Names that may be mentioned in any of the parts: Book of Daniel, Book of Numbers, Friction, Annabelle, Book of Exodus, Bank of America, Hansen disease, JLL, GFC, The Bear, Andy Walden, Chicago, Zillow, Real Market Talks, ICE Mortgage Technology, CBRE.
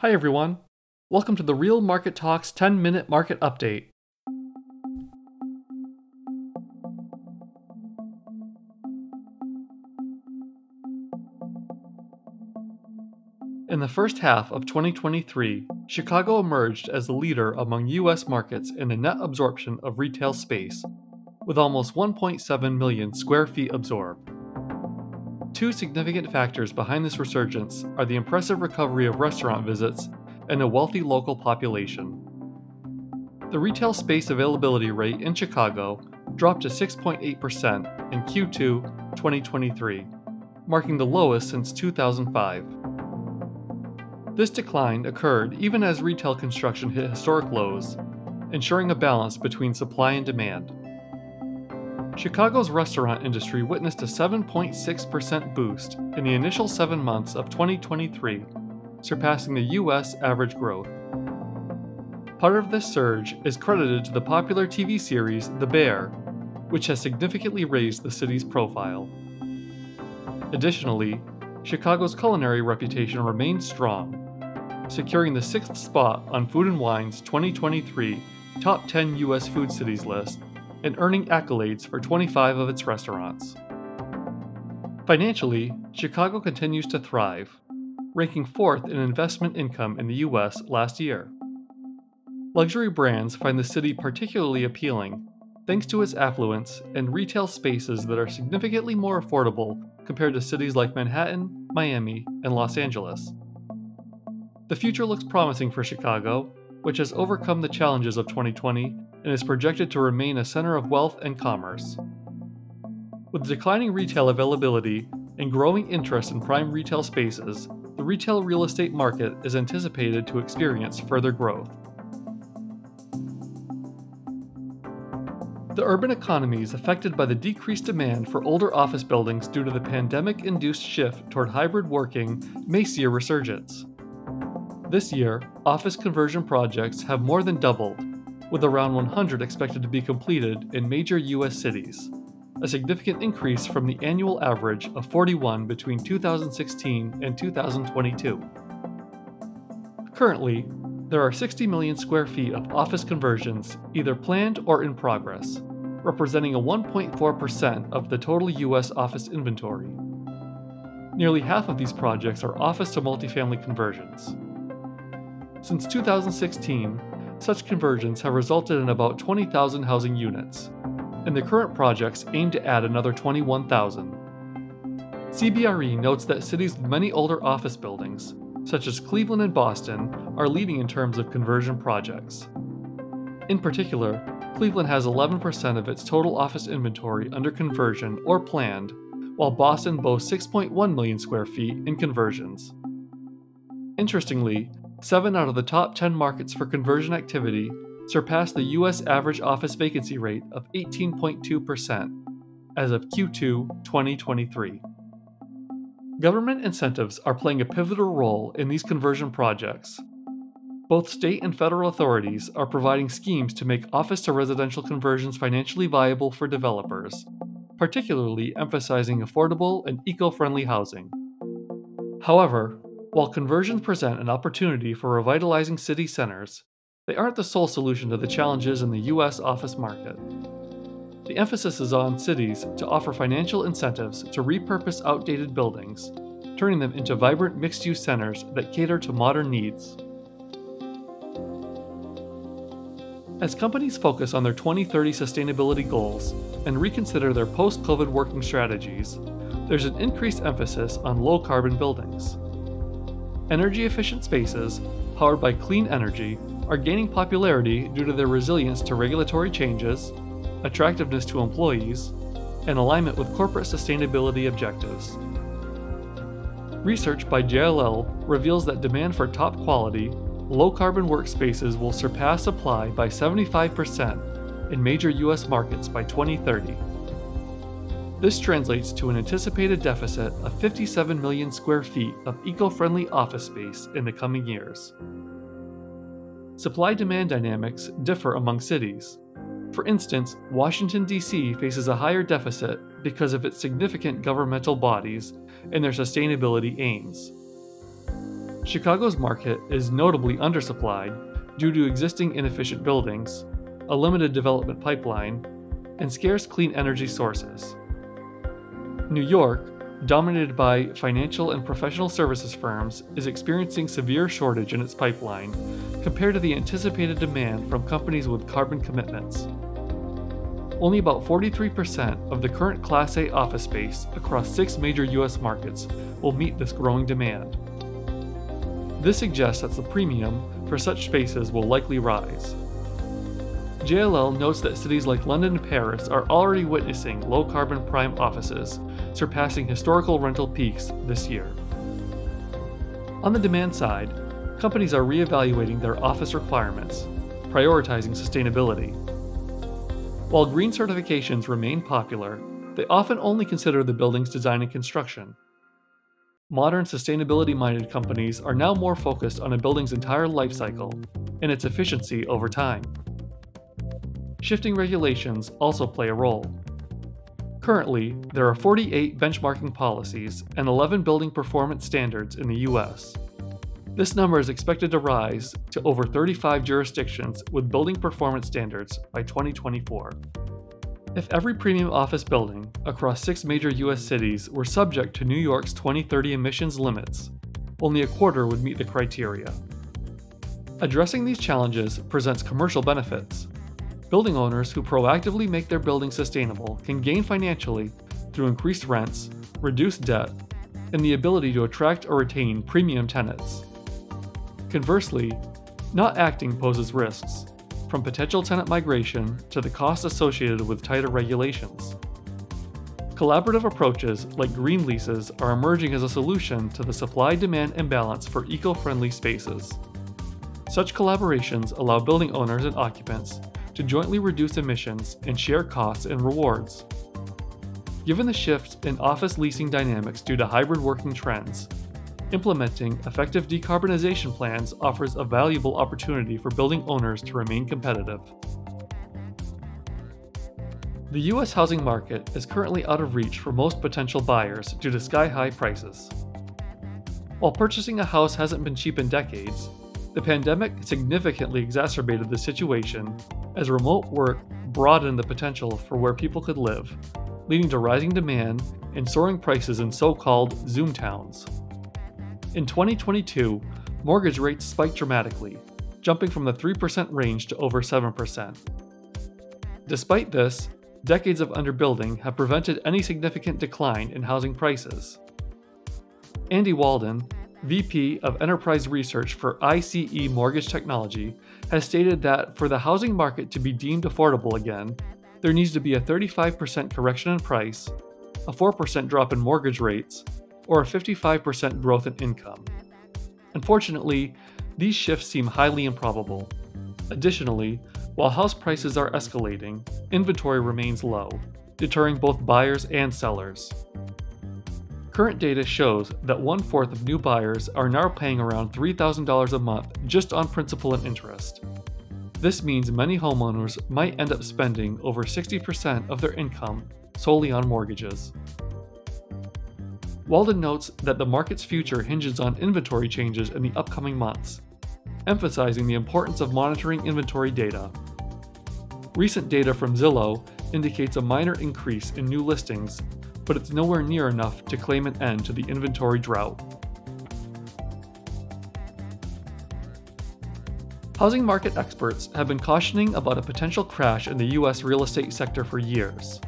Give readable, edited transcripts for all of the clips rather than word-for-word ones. Hi everyone, welcome to the Real Market Talks 10-minute market update. In the first half of 2023, Chicago emerged as the leader among U.S. markets in the net absorption of retail space, with almost 1.7 million square feet absorbed. Two significant factors behind this resurgence are the impressive recovery of restaurant visits and a wealthy local population. The retail space availability rate in Chicago dropped to 6.8% in Q2 2023, marking the lowest since 2005. This decline occurred even as retail construction hit historic lows, ensuring a balance between supply and demand. Chicago's restaurant industry witnessed a 7.6% boost in the initial 7 months of 2023, surpassing the U.S. average growth. Part of this surge is credited to the popular TV series The Bear, which has significantly raised the city's profile. Additionally, Chicago's culinary reputation remains strong, securing the 6th spot on Food & Wine's 2023 Top 10 U.S. Food Cities list, and earning accolades for 25 of its restaurants. Financially, Chicago continues to thrive, ranking 4th in investment income in the U.S. last year. Luxury brands find the city particularly appealing thanks to its affluence and retail spaces that are significantly more affordable compared to cities like Manhattan, Miami, and Los Angeles. The future looks promising for Chicago, which has overcome the challenges of 2020 and is projected to remain a center of wealth and commerce. With declining retail availability and growing interest in prime retail spaces, the retail real estate market is anticipated to experience further growth. The urban economy is affected by the decreased demand for older office buildings due to the pandemic-induced shift toward hybrid working may see a resurgence. This year, office conversion projects have more than doubled, with around 100 expected to be completed in major U.S. cities, a significant increase from the annual average of 41 between 2016 and 2022. Currently, there are 60 million square feet of office conversions either planned or in progress, representing a 1.4% of the total U.S. office inventory. Nearly half of these projects are office to multifamily conversions. Since 2016, such conversions have resulted in about 20,000 housing units, and the current projects aim to add another 21,000. CBRE notes that cities with many older office buildings, such as Cleveland and Boston, are leading in terms of conversion projects. In particular, Cleveland has 11% of its total office inventory under conversion or planned, while Boston boasts 6.1 million square feet in conversions. Interestingly, 7 out of the top 10 markets for conversion activity surpassed the U.S. average office vacancy rate of 18.2% as of Q2 2023. Government incentives are playing a pivotal role in these conversion projects. Both state and federal authorities are providing schemes to make office-to-residential conversions financially viable for developers, particularly emphasizing affordable and eco-friendly housing. However, while conversions present an opportunity for revitalizing city centers, they aren't the sole solution to the challenges in the U.S. office market. The emphasis is on cities to offer financial incentives to repurpose outdated buildings, turning them into vibrant mixed-use centers that cater to modern needs. As companies focus on their 2030 sustainability goals and reconsider their post-COVID working strategies, there's an increased emphasis on low-carbon buildings. Energy-efficient spaces, powered by clean energy, are gaining popularity due to their resilience to regulatory changes, attractiveness to employees, and alignment with corporate sustainability objectives. Research by JLL reveals that demand for top-quality, low-carbon workspaces will surpass supply by 75% in major U.S. markets by 2030. This translates to an anticipated deficit of 57 million square feet of eco-friendly office space in the coming years. Supply-demand dynamics differ among cities. For instance, Washington, D.C. faces a higher deficit because of its significant governmental bodies and their sustainability aims. Chicago's market is notably undersupplied due to existing inefficient buildings, a limited development pipeline, and scarce clean energy sources. New York, dominated by financial and professional services firms, is experiencing severe shortage in its pipeline compared to the anticipated demand from companies with carbon commitments. Only about 43% of the current Class A office space across 6 major U.S. markets will meet this growing demand. This suggests that the premium for such spaces will likely rise. JLL notes that cities like London and Paris are already witnessing low-carbon prime offices, surpassing historical rental peaks this year. On the demand side, companies are reevaluating their office requirements, prioritizing sustainability. While green certifications remain popular, they often only consider the building's design and construction. Modern sustainability-minded companies are now more focused on a building's entire life cycle and its efficiency over time. Shifting regulations also play a role. Currently, there are 48 benchmarking policies and 11 building performance standards in the U.S. This number is expected to rise to over 35 jurisdictions with building performance standards by 2024. If every premium office building across 6 major U.S. cities were subject to New York's 2030 emissions limits, only a quarter would meet the criteria. Addressing these challenges presents commercial benefits. Building owners who proactively make their buildings sustainable can gain financially through increased rents, reduced debt, and the ability to attract or retain premium tenants. Conversely, not acting poses risks, from potential tenant migration to the costs associated with tighter regulations. Collaborative approaches like green leases are emerging as a solution to the supply-demand imbalance for eco-friendly spaces. Such collaborations allow building owners and occupants to jointly reduce emissions and share costs and rewards. Given the shifts in office leasing dynamics due to hybrid working trends, implementing effective decarbonization plans offers a valuable opportunity for building owners to remain competitive. The U.S. housing market is currently out of reach for most potential buyers due to sky-high prices. While purchasing a house hasn't been cheap in decades, the pandemic significantly exacerbated the situation as remote work broadened the potential for where people could live, leading to rising demand and soaring prices in so-called Zoom towns. In 2022, mortgage rates spiked dramatically, jumping from the 3% range to over 7%. Despite this, decades of underbuilding have prevented any significant decline in housing prices. Andy Walden, VP of Enterprise Research for ICE Mortgage Technology, has stated that for the housing market to be deemed affordable again, there needs to be a 35% correction in price, a 4% drop in mortgage rates, or a 55% growth in income. Unfortunately, these shifts seem highly improbable. Additionally, while house prices are escalating, inventory remains low, deterring both buyers and sellers. Current data shows that 1/4 of new buyers are now paying around $3,000 a month just on principal and interest. This means many homeowners might end up spending over 60% of their income solely on mortgages. Walden notes that the market's future hinges on inventory changes in the upcoming months, emphasizing the importance of monitoring inventory data. Recent data from Zillow indicates a minor increase in new listings, but it's nowhere near enough to claim an end to the inventory drought. Housing market experts have been cautioning about a potential crash in the U.S. real estate sector for years.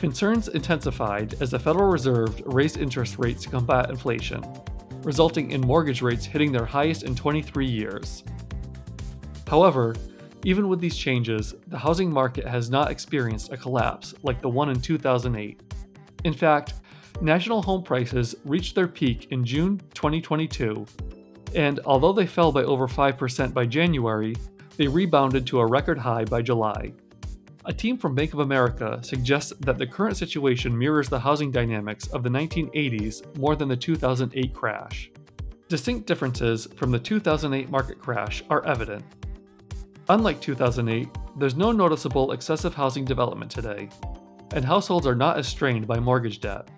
Concerns intensified as the Federal Reserve raised interest rates to combat inflation, resulting in mortgage rates hitting their highest in 23 years. However, even with these changes, the housing market has not experienced a collapse like the one in 2008. In fact, national home prices reached their peak in June 2022, and although they fell by over 5% by January, they rebounded to a record high by July. A team from Bank of America suggests that the current situation mirrors the housing dynamics of the 1980s more than the 2008 crash. Distinct differences from the 2008 market crash are evident. Unlike 2008, there's no noticeable excessive housing development today, and households are not as strained by mortgage debt.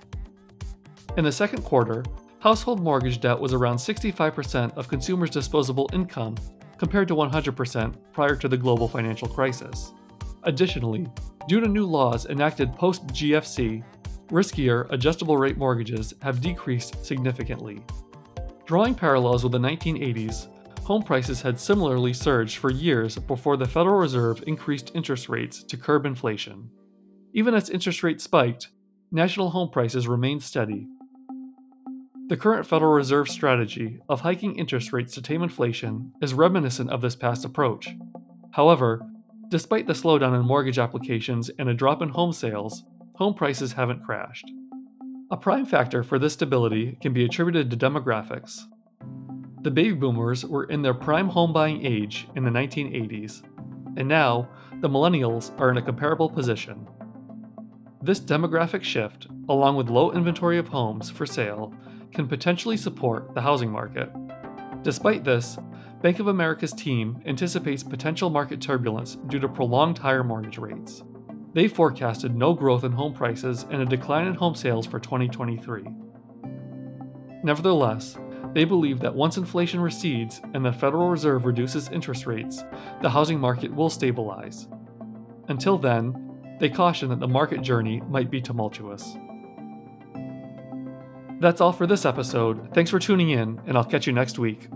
In the second quarter, household mortgage debt was around 65% of consumers' disposable income, compared to 100% prior to the global financial crisis. Additionally, due to new laws enacted post-GFC, riskier adjustable-rate mortgages have decreased significantly. Drawing parallels with the 1980s, home prices had similarly surged for years before the Federal Reserve increased interest rates to curb inflation. Even as interest rates spiked, national home prices remained steady. The current Federal Reserve strategy of hiking interest rates to tame inflation is reminiscent of this past approach. However, despite the slowdown in mortgage applications and a drop in home sales, home prices haven't crashed. A prime factor for this stability can be attributed to demographics. The baby boomers were in their prime home buying age in the 1980s, and now the millennials are in a comparable position. This demographic shift, along with low inventory of homes for sale, can potentially support the housing market. Despite this, Bank of America's team anticipates potential market turbulence due to prolonged higher mortgage rates. They forecasted no growth in home prices and a decline in home sales for 2023. Nevertheless, they believe that once inflation recedes and the Federal Reserve reduces interest rates, the housing market will stabilize. Until then, they caution that the market journey might be tumultuous. That's all for this episode. Thanks for tuning in, and I'll catch you next week.